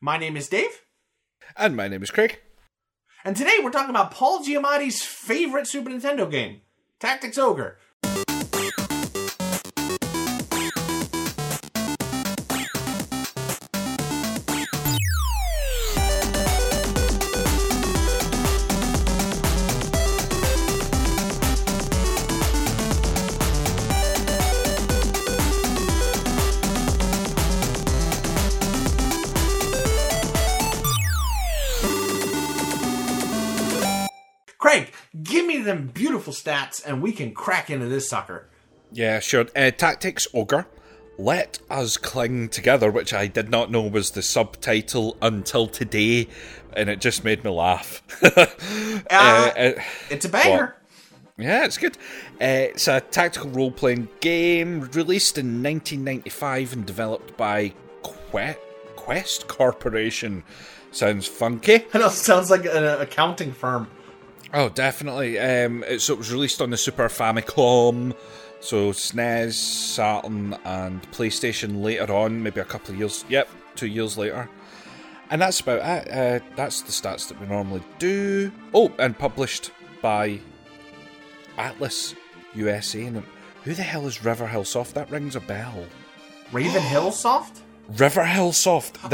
My name is Dave. And my name is Craig. And today we're talking about Paul Giamatti's favorite Super Nintendo game, Tactics Ogre. Them beautiful stats, and we can crack into this sucker. Yeah, sure. Tactics Ogre, Let Us Cling Together, which I did not know was the subtitle until today, and it just made me laugh. It's a banger. But, yeah, it's good. It's a tactical role-playing game released in 1995 and developed by Quest Corporation. Sounds funky. I know, it sounds like an accounting firm. Oh, definitely. So it was released on the Super Famicom, so SNES, Saturn, and PlayStation later on, maybe a couple of years. Yep, 2 years later. And that's about it. That's the stats that we normally do. Oh, and published by Atlas USA. And who the hell is Raven Hillsoft? That rings a bell. Raven Hillsoft? Raven Hillsoft.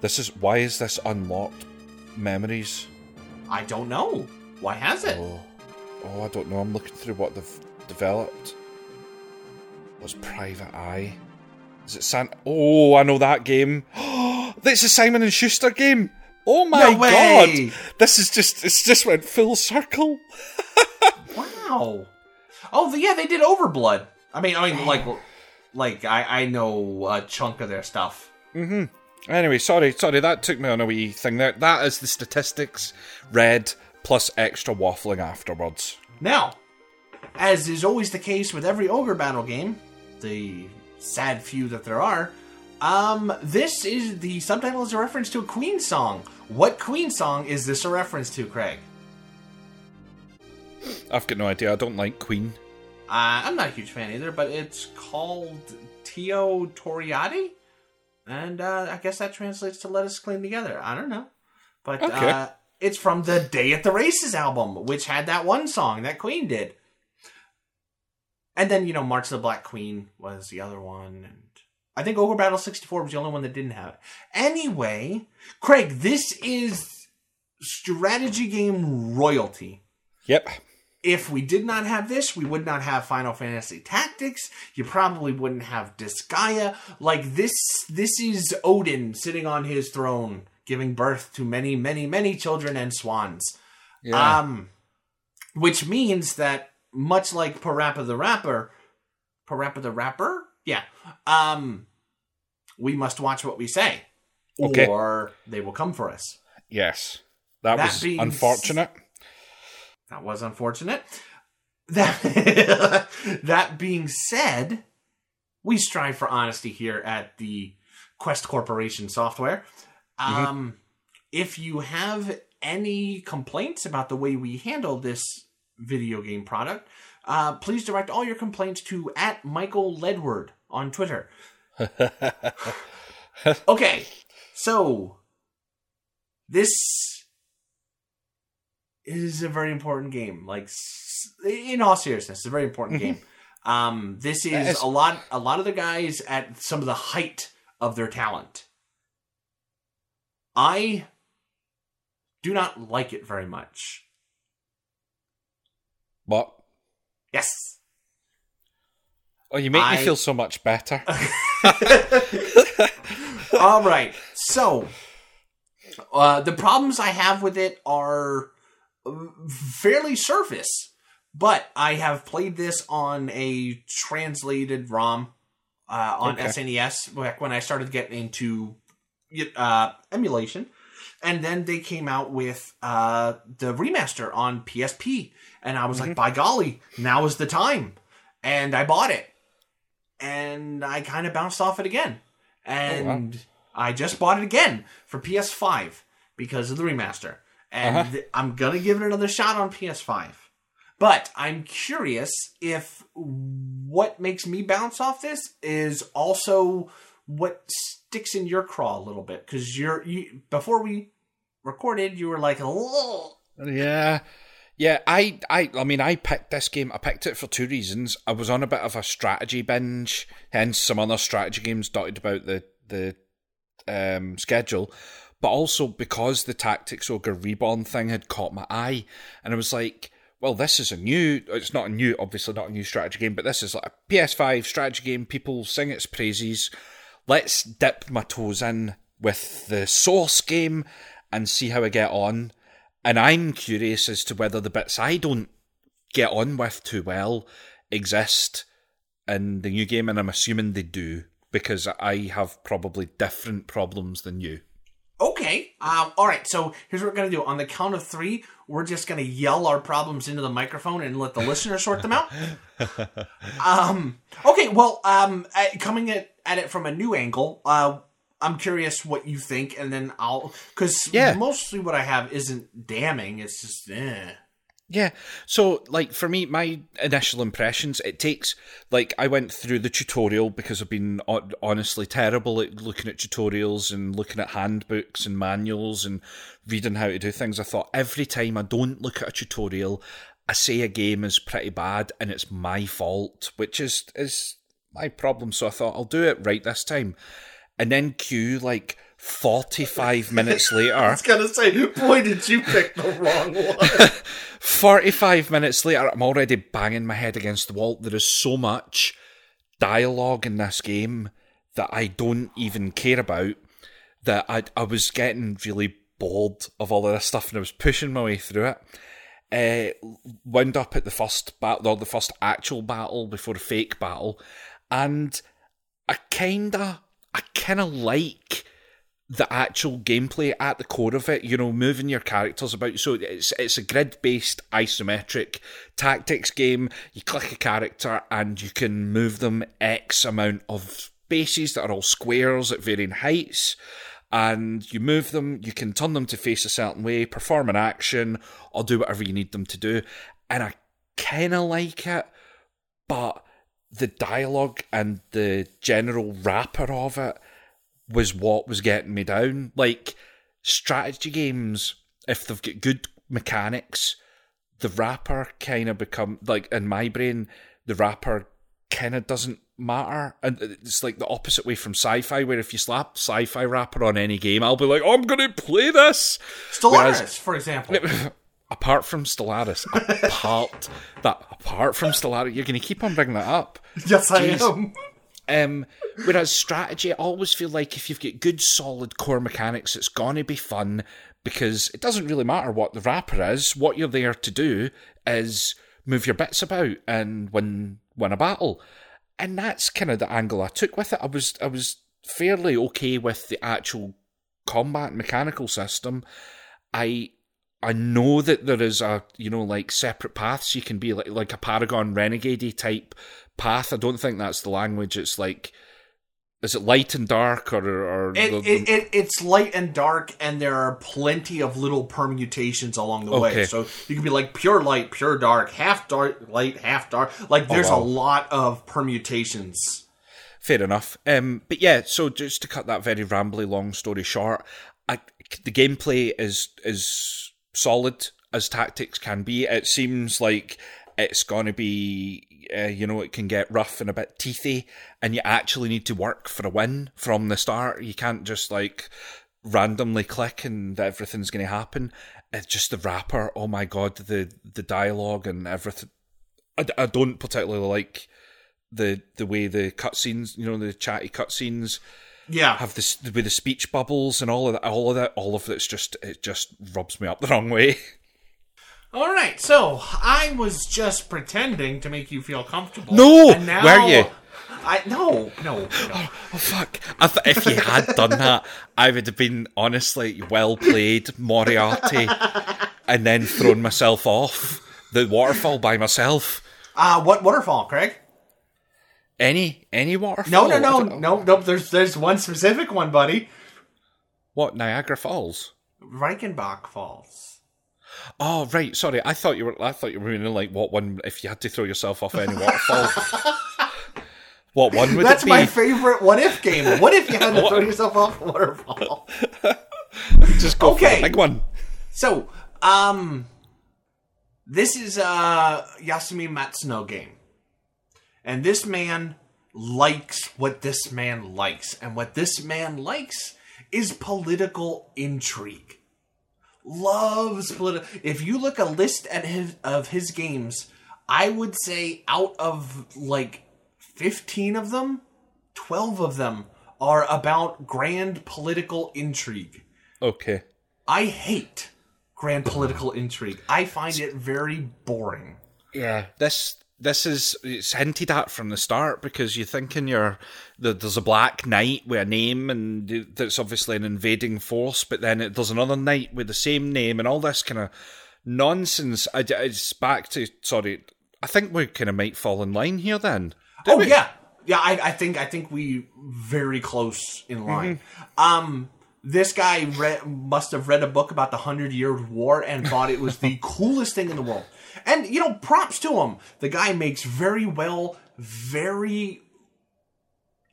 This is why is this unlocked memories? I don't know. Why has it? Oh, I don't know. I'm looking through what they've developed. What's Private Eye? Is it Santa? Oh, I know that game. That's a Simon & Schuster game. Oh my god. This is just, it's just went full circle. Wow. Oh, yeah, they did Overblood. I mean, like I know a chunk of their stuff. Mm-hmm. Anyway, sorry, that took me on a wee thing there. That is the statistics read plus extra waffling afterwards. Now, as is always the case with every Ogre Battle game, the sad few that there are, this is the subtitle is a reference to a Queen song. What Queen song is this a reference to, Craig? I've got no idea. I don't like Queen. I'm not a huge fan either, but it's called Teotoriati? And I guess that translates to Let Us Cling Together. I don't know. But okay. It's from the Day at the Races album, which had that one song that Queen did. And then, you know, March of the Black Queen was the other one. And I think Ogre Battle 64 was the only one that didn't have it. Anyway, Craig, this is strategy game royalty. Yep. If we did not have this, we would not have Final Fantasy Tactics. You probably wouldn't have Disgaea. Like, this is Odin sitting on his throne, giving birth to many, many, many children and swans. Yeah. Which means that, much like Parappa the Rapper? Yeah. We must watch what we say. Okay. Or they will come for us. Yes. That was unfortunate. That was unfortunate. That being said, we strive for honesty here at the Quest Corporation software. Mm-hmm. If you have any complaints about the way we handle this video game product, please direct all your complaints to @Michael Ledward on Twitter. Okay, so this is a very important game. Like, in all seriousness, it's a very important game. This is a lot of the guys at some of the height of their talent. I do not like it very much. What? Yes. Oh, you make me feel so much better. All right. So, the problems I have with it are fairly surface, but I have played this on a translated ROM on SNES back when I started getting into emulation, and then they came out with the remaster on PSP, and I was like, by golly, now is the time, and I bought it, and I kind of bounced off it again, and I just bought it again for PS5 because of the remaster. And I'm going to give it another shot on PS5. But I'm curious if what makes me bounce off this is also what sticks in your craw a little bit, because you before we recorded, you were like, oh. Yeah. I mean, I picked this game. I picked it for two reasons. I was on a bit of a strategy binge, hence some other strategy games dotted about the schedule, but also because the Tactics Ogre Reborn thing had caught my eye, and I was like, well, this is obviously not a new strategy game, but this is like a PS5 strategy game. People sing its praises. Let's dip my toes in with the source game and see how I get on. And I'm curious as to whether the bits I don't get on with too well exist in the new game, and I'm assuming they do, because I have probably different problems than you. Okay. All right. So here's what we're going to do. On the count of three, we're just going to yell our problems into the microphone and let the listener sort them out. Okay. Well, coming at it from a new angle, I'm curious what you think, and then because mostly what I have isn't damning. It's just, Yeah. So, like, for me, my initial impressions, it takes, like, I went through the tutorial because I've been honestly terrible at looking at tutorials and looking at handbooks and manuals and reading how to do things. I thought every time I don't look at a tutorial, I say a game is pretty bad and it's my fault, which is my problem. So I thought, I'll do it right this time. And then cue, like, 45 minutes later. I was going to say, boy, did you pick the wrong one. 45 minutes later, I'm already banging my head against the wall. There is so much dialogue in this game that I don't even care about, that I was getting really bored of all of this stuff, and I was pushing my way through it. Wound up at the first battle, or the first actual battle before the fake battle, and I kind of like the actual gameplay at the core of it, you know, moving your characters about. So it's a grid-based isometric tactics game. You click a character and you can move them X amount of spaces that are all squares at varying heights, and you move them, you can turn them to face a certain way, perform an action, or do whatever you need them to do. And I kind of like it, but the dialogue and the general wrapper of it was what was getting me down. Like, strategy games, if they've got good mechanics, the wrapper kind of become, like, in my brain, the wrapper kind of doesn't matter. And it's like the opposite way from sci-fi, where if you slap sci-fi wrapper on any game, I'll be like, oh, I'm going to play this! Stellaris, for example. Apart from Stellaris, you're going to keep on bringing that up. Yes, jeez. I am. Whereas strategy, I always feel like if you've got good, solid core mechanics, it's going to be fun, because it doesn't really matter what the wrapper is. What you're there to do is move your bits about and win a battle. And that's kind of the angle I took with it. I was fairly okay with the actual combat mechanical system. I know that there is a, you know, like, separate paths. You can be like a Paragon Renegade type path. I don't think that's the language. It's like, is it light and dark or it's light and dark, and there are plenty of little permutations along the way. So you can be like pure light, pure dark, half dark, light, half dark. Like, there's a lot of permutations. Fair enough. But yeah, so just to cut that very rambly long story short, the gameplay is solid as tactics can be. It seems like it's going to be, it can get rough and a bit teethy, and you actually need to work for a win from the start. You can't just, like, randomly click and everything's going to happen. It's just the wrapper. Oh my God, the dialogue and everything. I don't particularly like the way the cutscenes, you know, the chatty cutscenes. Yeah, have this with the speech bubbles and all of that. All of it's just rubs me up the wrong way. All right, so I was just pretending to make you feel comfortable. No, and now were you? No. Oh fuck! If you had done that, I would have been, honestly, well played, Moriarty, and then thrown myself off the waterfall by myself. What waterfall, Craig? Any waterfall? No. There's one specific one, buddy. What, Niagara Falls? Reichenbach Falls. Oh, right. Sorry, I thought you were meaning, like, what one if you had to throw yourself off any waterfall. What one would That's it be? That's my favorite what-if game. What if you had to throw yourself off a waterfall? Just go for the big one. So, this is a Yasumi Matsuno game. And this man likes what this man likes. And what this man likes is political intrigue. Loves political... If you look a list at of his games, I would say out of, 15 of them, 12 of them are about grand political intrigue. Okay. I hate grand political intrigue. I find it very boring. Yeah, this is, it's hinted at from the start, because you're thinking there's a black knight with a name, and that's obviously an invading force, but then there's another knight with the same name, and all this kind of nonsense. I think we kind of might fall in line here then. Yeah. I think we very close in line. Mm-hmm. This guy must have read a book about the 100-Year War and thought it was the coolest thing in the world. And props to him. The guy makes very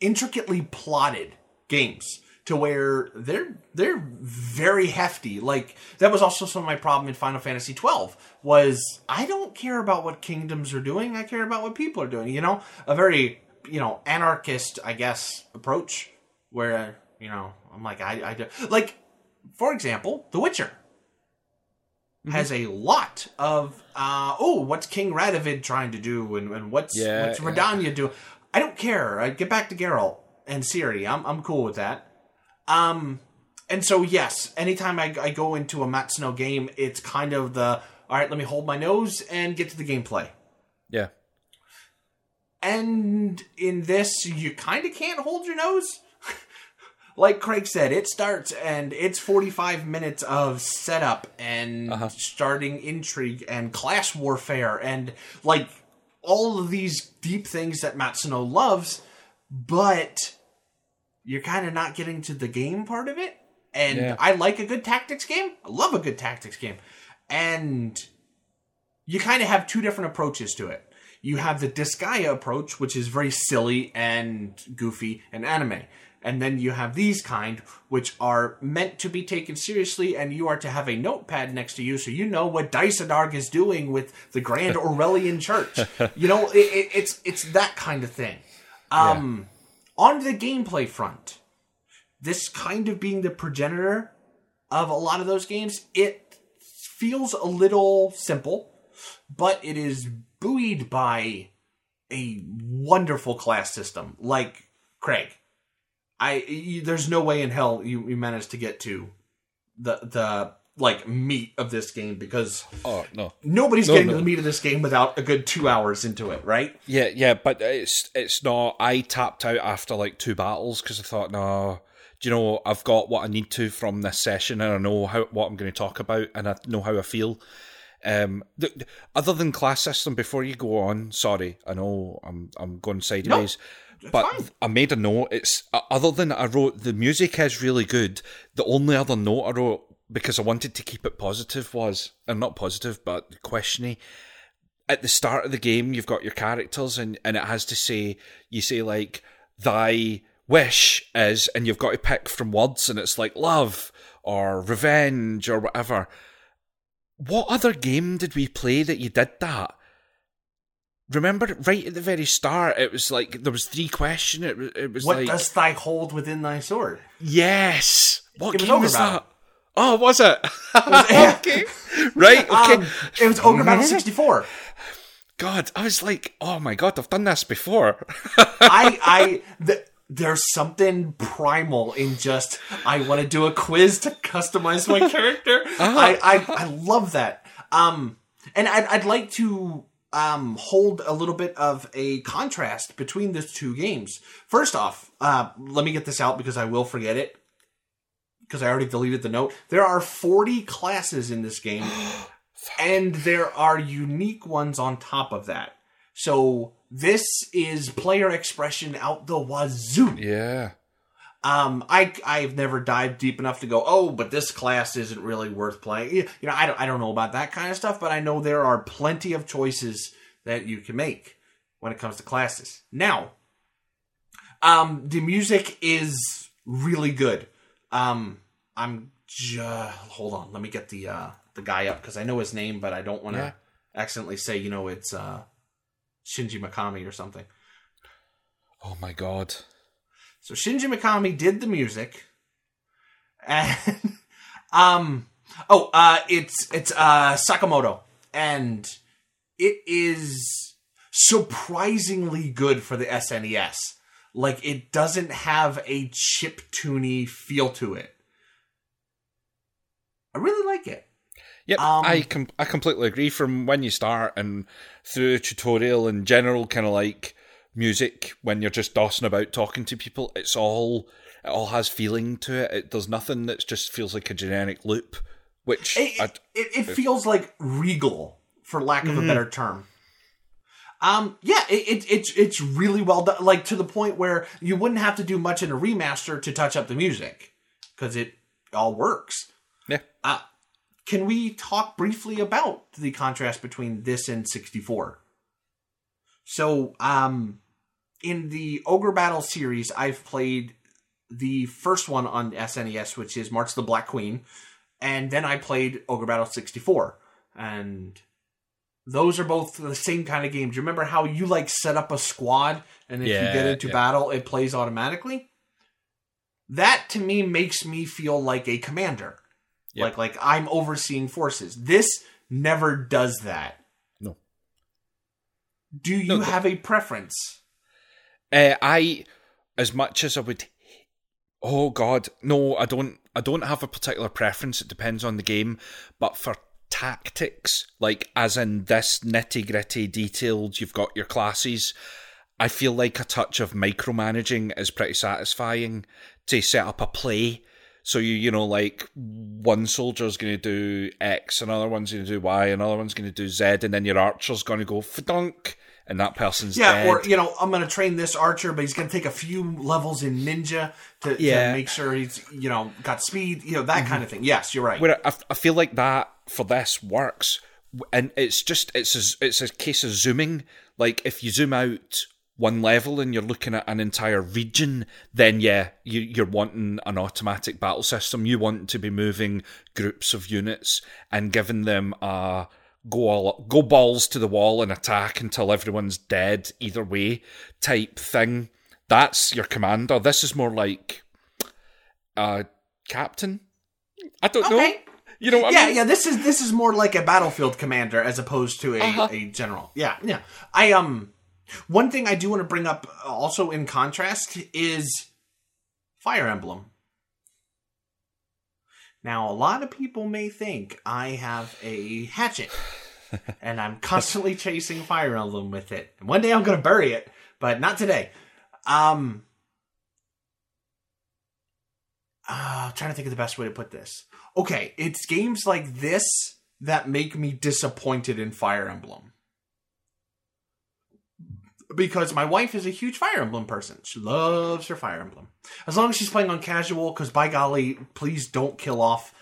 intricately plotted games to where they're very hefty. That was also some of my problem in Final Fantasy XII, was I don't care about what kingdoms are doing, I care about what people are doing, a very, anarchist, I guess, approach where, I'm like, I do. For example, The Witcher has a lot of, what's King Radovid trying to do and what's Redania doing? I don't care. I get back to Geralt and Ciri. I'm cool with that. And so, yes, anytime I go into a Matsuno game, it's kind of the, all right, let me hold my nose and get to the gameplay. Yeah. And in this, you kind of can't hold your nose. Like Craig said, it starts and it's 45 minutes of setup and starting intrigue and class warfare and, all of these deep things that Matsuno loves, but... you're kind of not getting to the game part of it. And yeah. I like a good tactics game. I love a good tactics game. And you kind of have two different approaches to it. You have the Disgaea approach, which is very silly and goofy and anime. And then you have these kind, which are meant to be taken seriously, and you are to have a notepad next to you so you know what Dysonarg is doing with the Grand Aurelian Church. It's that kind of thing. Yeah. On the gameplay front, this kind of being the progenitor of a lot of those games, it feels a little simple, but it is buoyed by a wonderful class system. Like Craig, there's no way in hell you managed to get to the meat of this game, because nobody's getting to the meat of this game without a good 2 hours into it, right? Yeah, but it's not... I tapped out after 2 battles because I thought, I've got what I need to from this session, and I know what I'm going to talk about, and I know how I feel. Other than class system, before you go on, sorry, I know I'm going sideways. But I made a note. It's other than I wrote, the music is really good. The only other note I wrote, because I wanted to keep it positive, not positive, but questiony. At the start of the game, you've got your characters, and it has to say, thy wish is, and you've got to pick from words, and it's like love, or revenge, or whatever. What other game did we play that you did that? Remember, right at the very start, it was there was 3 questions, it was what dost thou hold within thy sword? Yes! What game was that? Oh, was it? Okay. Right, okay. It was Ogre Battle 64. God, I was like, oh my God, I've done this before. There's something primal in just, I want to do a quiz to customize my character. I love that. And I'd like to hold a little bit of a contrast between the two games. First off, let me get this out because I will forget it, because I already deleted the note. There are 40 classes in this game, and there are unique ones on top of that. So this is player expression out the wazoo. Yeah. I've never dived deep enough to go, but this class isn't really worth playing. I don't know about that kind of stuff, but I know there are plenty of choices that you can make when it comes to classes. Now, The music is really good. Hold on. Let me get the guy up, because I know his name, but I don't want to accidentally say, you know, it's Shinji Mikami or something. Oh, my God. So Shinji Mikami did the music. And it's Sakamoto, and it is surprisingly good for the SNES. Like, it doesn't have a chiptune-y feel to it. I really like it. Yep, I completely agree. From when you start and through a tutorial and general kind of like music, when you're just dossing about talking to people, it all has feeling to it. It does nothing that just feels like a generic loop, which... It feels like regal, for lack of a better term. It's really well done, like to the point where you wouldn't have to do much in a remaster to touch up the music, because it all works. Yeah. Can we talk briefly about the contrast between this and 64? So, in the Ogre Battle series, I've played the first one on SNES, which is March of the Black Queen, and then I played Ogre Battle 64, and... those are both the same kind of games. You remember how you like set up a squad, and if you get into battle, it plays automatically? That to me makes me feel like a commander. Yep. Like I'm overseeing forces. This never does that. No. Do you have a preference? As much as I would... oh God, no, I don't have a particular preference. It depends on the game, but for tactics, like as in this nitty-gritty detailed, you've got your classes, I feel like a touch of micromanaging is pretty satisfying to set up a play. So you know, like one soldier's going to do X, another one's going to do Y, another one's going to do Z, and then your archer's going to go fadunk, and that person's dead. Or you know, I'm going to train this archer, but he's going to take a few levels in ninja to make sure he's, you know, got speed, you know, that kind of thing. Yes, you're right. Where I feel like that for this works, and it's a case of zooming. Like if you zoom out one level and you're looking at an entire region, then you're wanting an automatic battle system. You want to be moving groups of units and giving them a go balls to the wall and attack until everyone's dead either way type thing. That's your commander. This is more like a captain. I don't know. You know what I mean? Yeah. This is more like a battlefield commander as opposed to a general. Yeah. One thing I do want to bring up also in contrast is Fire Emblem. Now, a lot of people may think I have a hatchet and I'm constantly chasing Fire Emblem with it. And one day I'm going to bury it, but not today. I'm trying to think of the best way to put this. Okay, it's games like this that make me disappointed in Fire Emblem. Because my wife is a huge Fire Emblem person. She loves her Fire Emblem. As long as she's playing on casual, because by golly, please don't kill off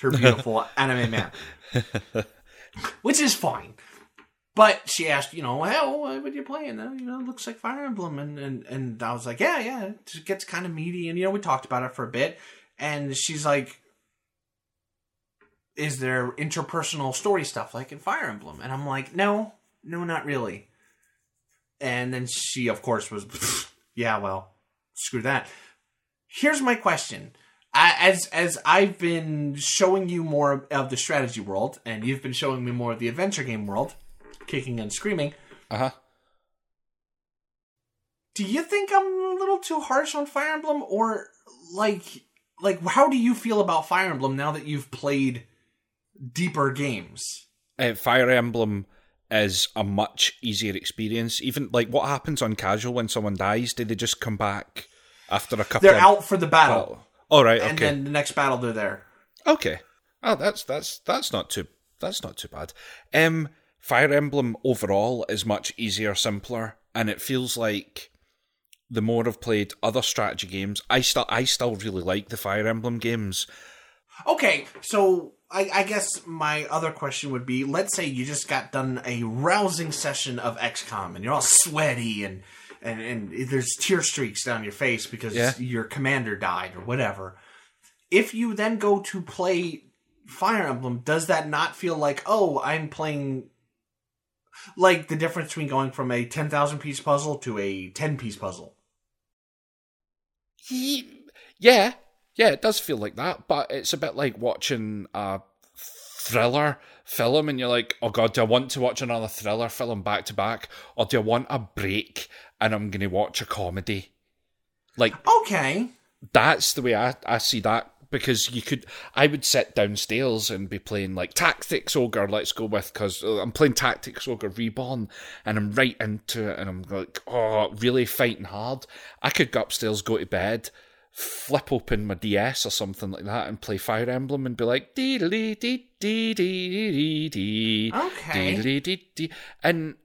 her beautiful anime man. Which is fine. But she asked, you know, well, what are you playing? You know, it looks like Fire Emblem. And I was like, yeah, it gets kind of meaty. And, you know, we talked about it for a bit. And she's like, is there interpersonal story stuff like in Fire Emblem? And I'm like, no, not really. And then she, of course, was, yeah, well, screw that. Here's my question. As I've been showing you more of the strategy world, and you've been showing me more of the adventure game world, kicking and screaming. Uh-huh. Do you think I'm a little too harsh on Fire Emblem? Or, like how do you feel about Fire Emblem now that you've played deeper games? Fire Emblem is a much easier experience. Even, like, what happens on casual when someone dies? Do they just come back after a couple They're out for the battle. Oh, right, okay. And then the next battle, they're there. Okay. Oh, that's not too bad. Fire Emblem overall is much easier, simpler, and it feels like the more I've played other strategy games, I still really like the Fire Emblem games. Okay, so I guess my other question would be, let's say you just got done a rousing session of XCOM, and you're all sweaty, and and there's tear streaks down your face because your commander died or whatever. If you then go to play Fire Emblem, does that not feel like, oh, I'm playing... Like the difference between going from a 10,000 piece puzzle to a 10 piece puzzle. Yeah. Yeah, it does feel like that, but it's a bit like watching a thriller film and you're like, oh God, do I want to watch another thriller film back to back? Or do I want a break and I'm going to watch a comedy? Like, okay. That's the way I see that. Because I would sit downstairs and be playing like Tactics Ogre, let's go with, because I'm playing Tactics Ogre Reborn and I'm right into it and I'm like, oh, really fighting hard. I could go upstairs, go to bed, flip open my DS or something like that and play Fire Emblem and be like, dee dee dee dee dee dee. Okay. Dee dee dee. And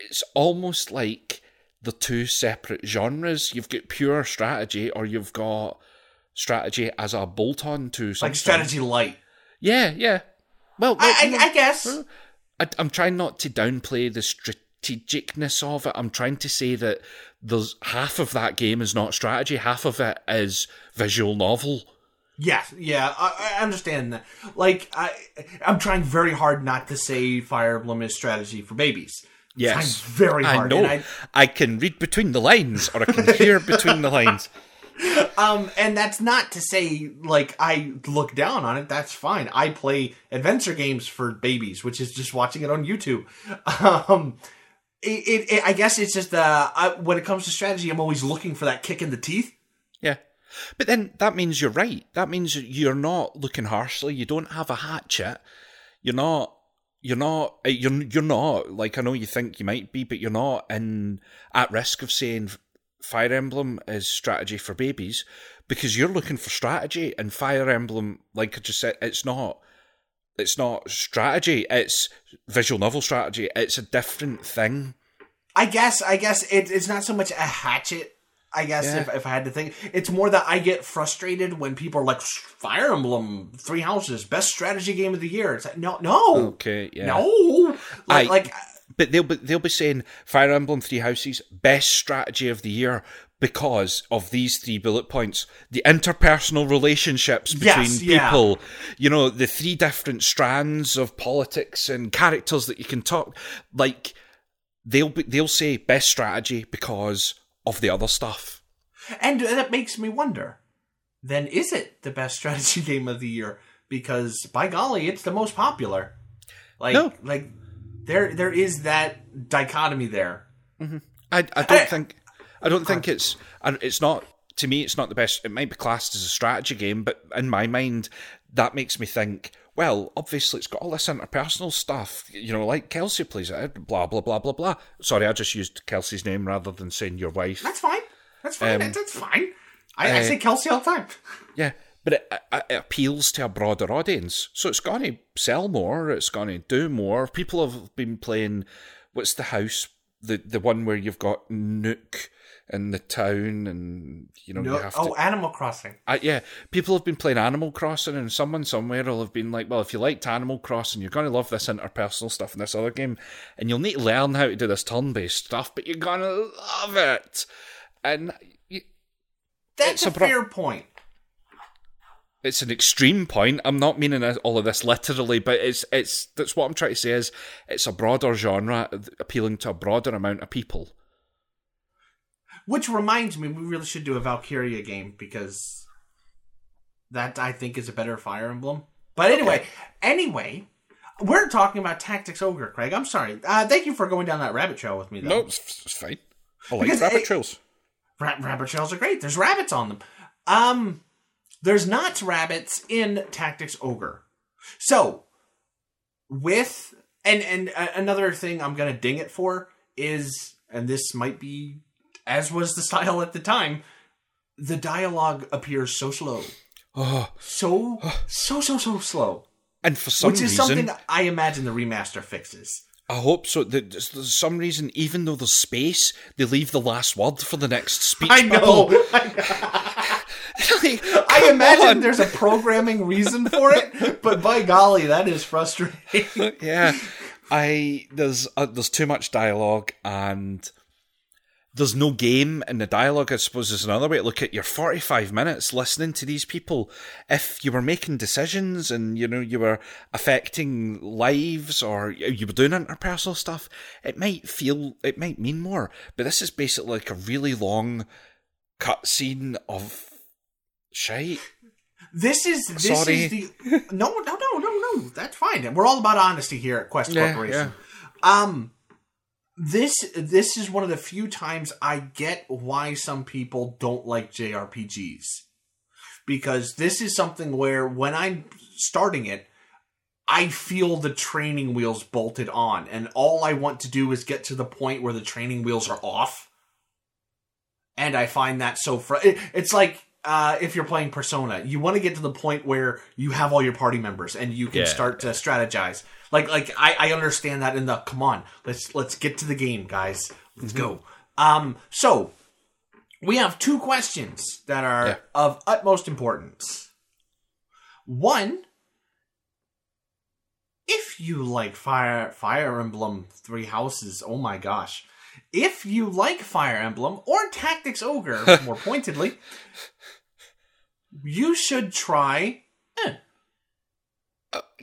it's almost like the two separate genres. You've got pure strategy or you've got strategy as a bolt-on to something. Like strategy light. Yeah. Well, I guess. I'm trying not to downplay the strategicness of it. I'm trying to say that there's half of that game is not strategy, half of it is visual novel. Yes, yeah, I understand that. Like, I'm trying very hard not to say Fire Emblem is strategy for babies. Yes. I'm very hard. I know. I can read between the lines, or I can hear between the lines. And that's not to say, like, I look down on it. That's fine. I play adventure games for babies, which is just watching it on YouTube. I guess it's just, when it comes to strategy, I'm always looking for that kick in the teeth. Yeah. But then that means you're right. That means you're not looking harshly. You don't have a hatchet. You're not, like, I know you think you might be, but you're not at risk of saying Fire Emblem is strategy for babies because you're looking for strategy, and Fire Emblem, like I just said, it's not strategy, it's visual novel strategy. It's a different thing. I guess it's not so much a hatchet, I guess, if I had to think. It's more that I get frustrated when people are like, Fire Emblem, 3 Houses, best strategy game of the year. It's like, no. Okay, yeah. No. But they'll be saying Fire Emblem 3 Houses, best strategy of the year because of these 3 bullet points. The interpersonal relationships between people. You know, the 3 different strands of politics and characters that you can talk. Like, they'll say best strategy because of the other stuff. And that makes me wonder, then is it the best strategy game of the year? Because, by golly, it's the most popular. Like, no. Like... There is that dichotomy there. Mm-hmm. I don't think it's not, to me, it's not the best. It might be classed as a strategy game, but in my mind, that makes me think, well, obviously it's got all this interpersonal stuff, you know, like Kelsey plays it, blah, blah, blah, blah, blah. Sorry, I just used Kelsey's name rather than saying your wife. That's fine. That's fine. I say Kelsey all the time. Yeah. But it appeals to a broader audience. So it's going to sell more. It's going to do more. People have been playing, what's the house? The one where you've got Nook and the town and, you know, you have to... Oh, Animal Crossing. Yeah. People have been playing Animal Crossing and someone somewhere will have been like, well, if you liked Animal Crossing, you're going to love this interpersonal stuff in this other game. And you'll need to learn how to do this turn-based stuff, but you're going to love it. And... That's a fair point. It's an extreme point. I'm not meaning all of this literally, but that's what I'm trying to say is it's a broader genre appealing to a broader amount of people. Which reminds me, we really should do a Valkyria game because that, I think, is a better Fire Emblem. But anyway, okay. We're talking about Tactics Ogre, Craig. I'm sorry. Thank you for going down that rabbit trail with me, though. No, it's fine. I like rabbit trails. Rabbit trails are great. There's rabbits on them. There's not rabbits in Tactics Ogre. So, another thing I'm going to ding it for is, and this might be, as was the style at the time, the dialogue appears so slow. So slow. And for some reason... Which is something I imagine the remaster fixes. I hope so. For some reason, even though there's space, they leave the last word for the next speech. I know. Like, I imagine there's a programming reason for it, but by golly, that is frustrating. Yeah, there's too much dialogue, and there's no game in the dialogue, I suppose, is another way to look at your 45 minutes listening to these people. If you were making decisions and, you know, you were affecting lives or you were doing interpersonal stuff, it might mean more. But this is basically like a really long cutscene of shite. No, that's fine. And we're all about honesty here at Quest Corporation. Yeah. This is one of the few times I get why some people don't like JRPGs. Because this is something where when I'm starting it, I feel the training wheels bolted on. And all I want to do is get to the point where the training wheels are off. And I find that so frustrating. It's like if you're playing Persona, you want to get to the point where you have all your party members and you can start to strategize. Like I understand that in the, come on, let's get to the game, guys. Let's go. So we have two questions that are of utmost importance. One, if you like Fire Emblem Three Houses, oh my gosh. If you like Fire Emblem or Tactics Ogre, more pointedly, you should try...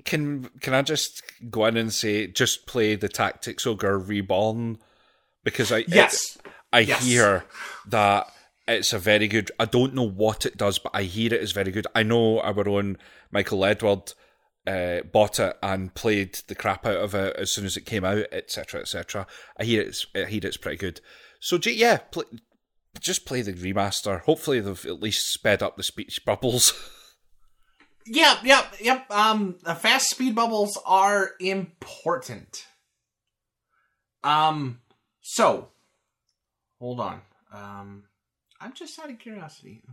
Can I just go in and say just play the Tactics Ogre Reborn, because I hear that it's a very good. I don't know what it does, but I hear it is very good. I know our own Michael Ledward bought it and played the crap out of it as soon as it came out, etc., etc. I hear it's pretty good. So yeah, just play the remaster. Hopefully they've at least sped up the speech bubbles. Yep. Fast speed bubbles are important. So, hold on. I'm just out of curiosity.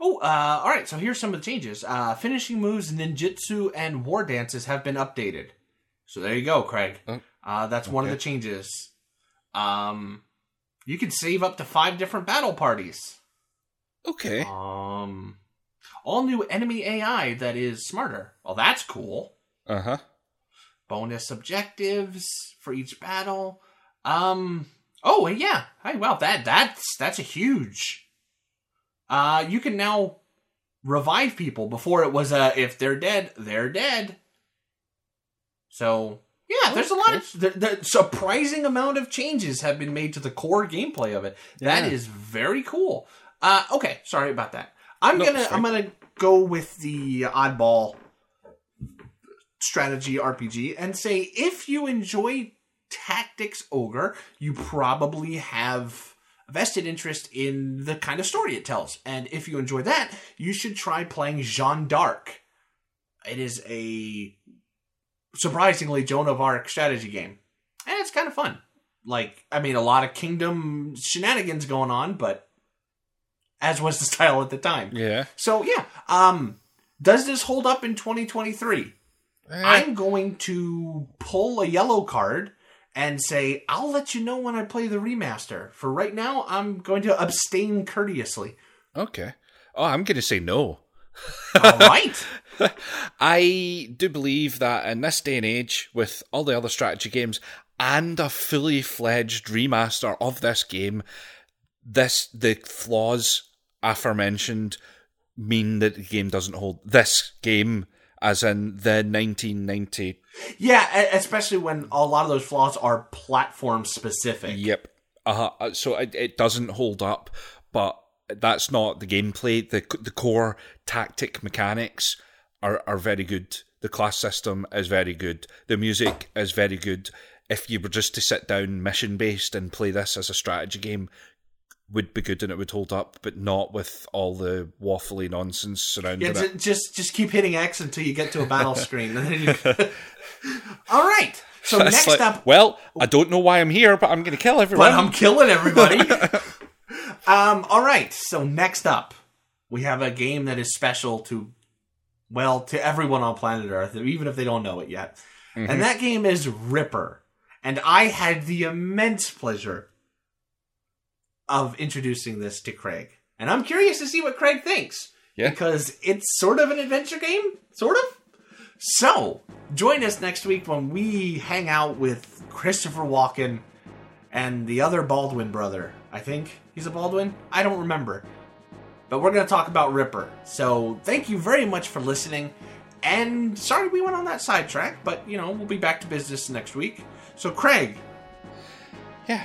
All right. So here's some of the changes. Finishing moves, ninjutsu, and war dances have been updated. So there you go, Craig. That's one of the changes. You can save up to 5 different battle parties. Okay. All new enemy AI that is smarter. Well, that's cool. Uh-huh. Bonus objectives for each battle. That's a huge. You can now revive people. Before it was if they're dead, they're dead. So, yeah, there's a lot of the surprising amount of changes have been made to the core gameplay of it. Yeah. That is very cool. Okay, sorry about that. I'm gonna go with the oddball strategy RPG and say if you enjoy Tactics Ogre, you probably have a vested interest in the kind of story it tells. And if you enjoy that, you should try playing Jeanne d'Arc. It is a surprisingly Joan of Arc strategy game. And it's kind of fun. Like, I mean, a lot of kingdom shenanigans going on, but as was the style at the time. Yeah. So, yeah. Does this hold up in 2023? I'm going to pull a yellow card and say, I'll let you know when I play the remaster. For right now, I'm going to abstain courteously. Okay. Oh, I'm going to say no. All right. I do believe that in this day and age, with all the other strategy games and a fully fledged remaster of this game, the flaws aforementioned mean that the game doesn't hold. This game, as in the 1990. Yeah, especially when a lot of those flaws are platform specific. Yep. So it doesn't hold up, but that's not the gameplay. The core tactic mechanics are very good. The class system is very good. The music is very good. If you were just to sit down mission-based and play this as a strategy game, would be good and it would hold up, but not with all the waffly nonsense surrounding it. Just keep hitting X until you get to a battle screen. All right. So it's next up... Well, I don't know why I'm here, but I'm going to kill everyone. But I'm killing everybody. All right. So next up, we have a game that is special to everyone on planet Earth, even if they don't know it yet. Mm-hmm. And that game is Ripper. And I had the immense pleasure of introducing this to Craig. And I'm curious to see what Craig thinks. Yeah. Because it's sort of an adventure game. Sort of. So, join us next week when we hang out with Christopher Walken and the other Baldwin brother. I think he's a Baldwin? I don't remember. But we're going to talk about Ripper. So thank you very much for listening. And sorry we went on that sidetrack, but, you know, we'll be back to business next week. So, Craig. Yeah.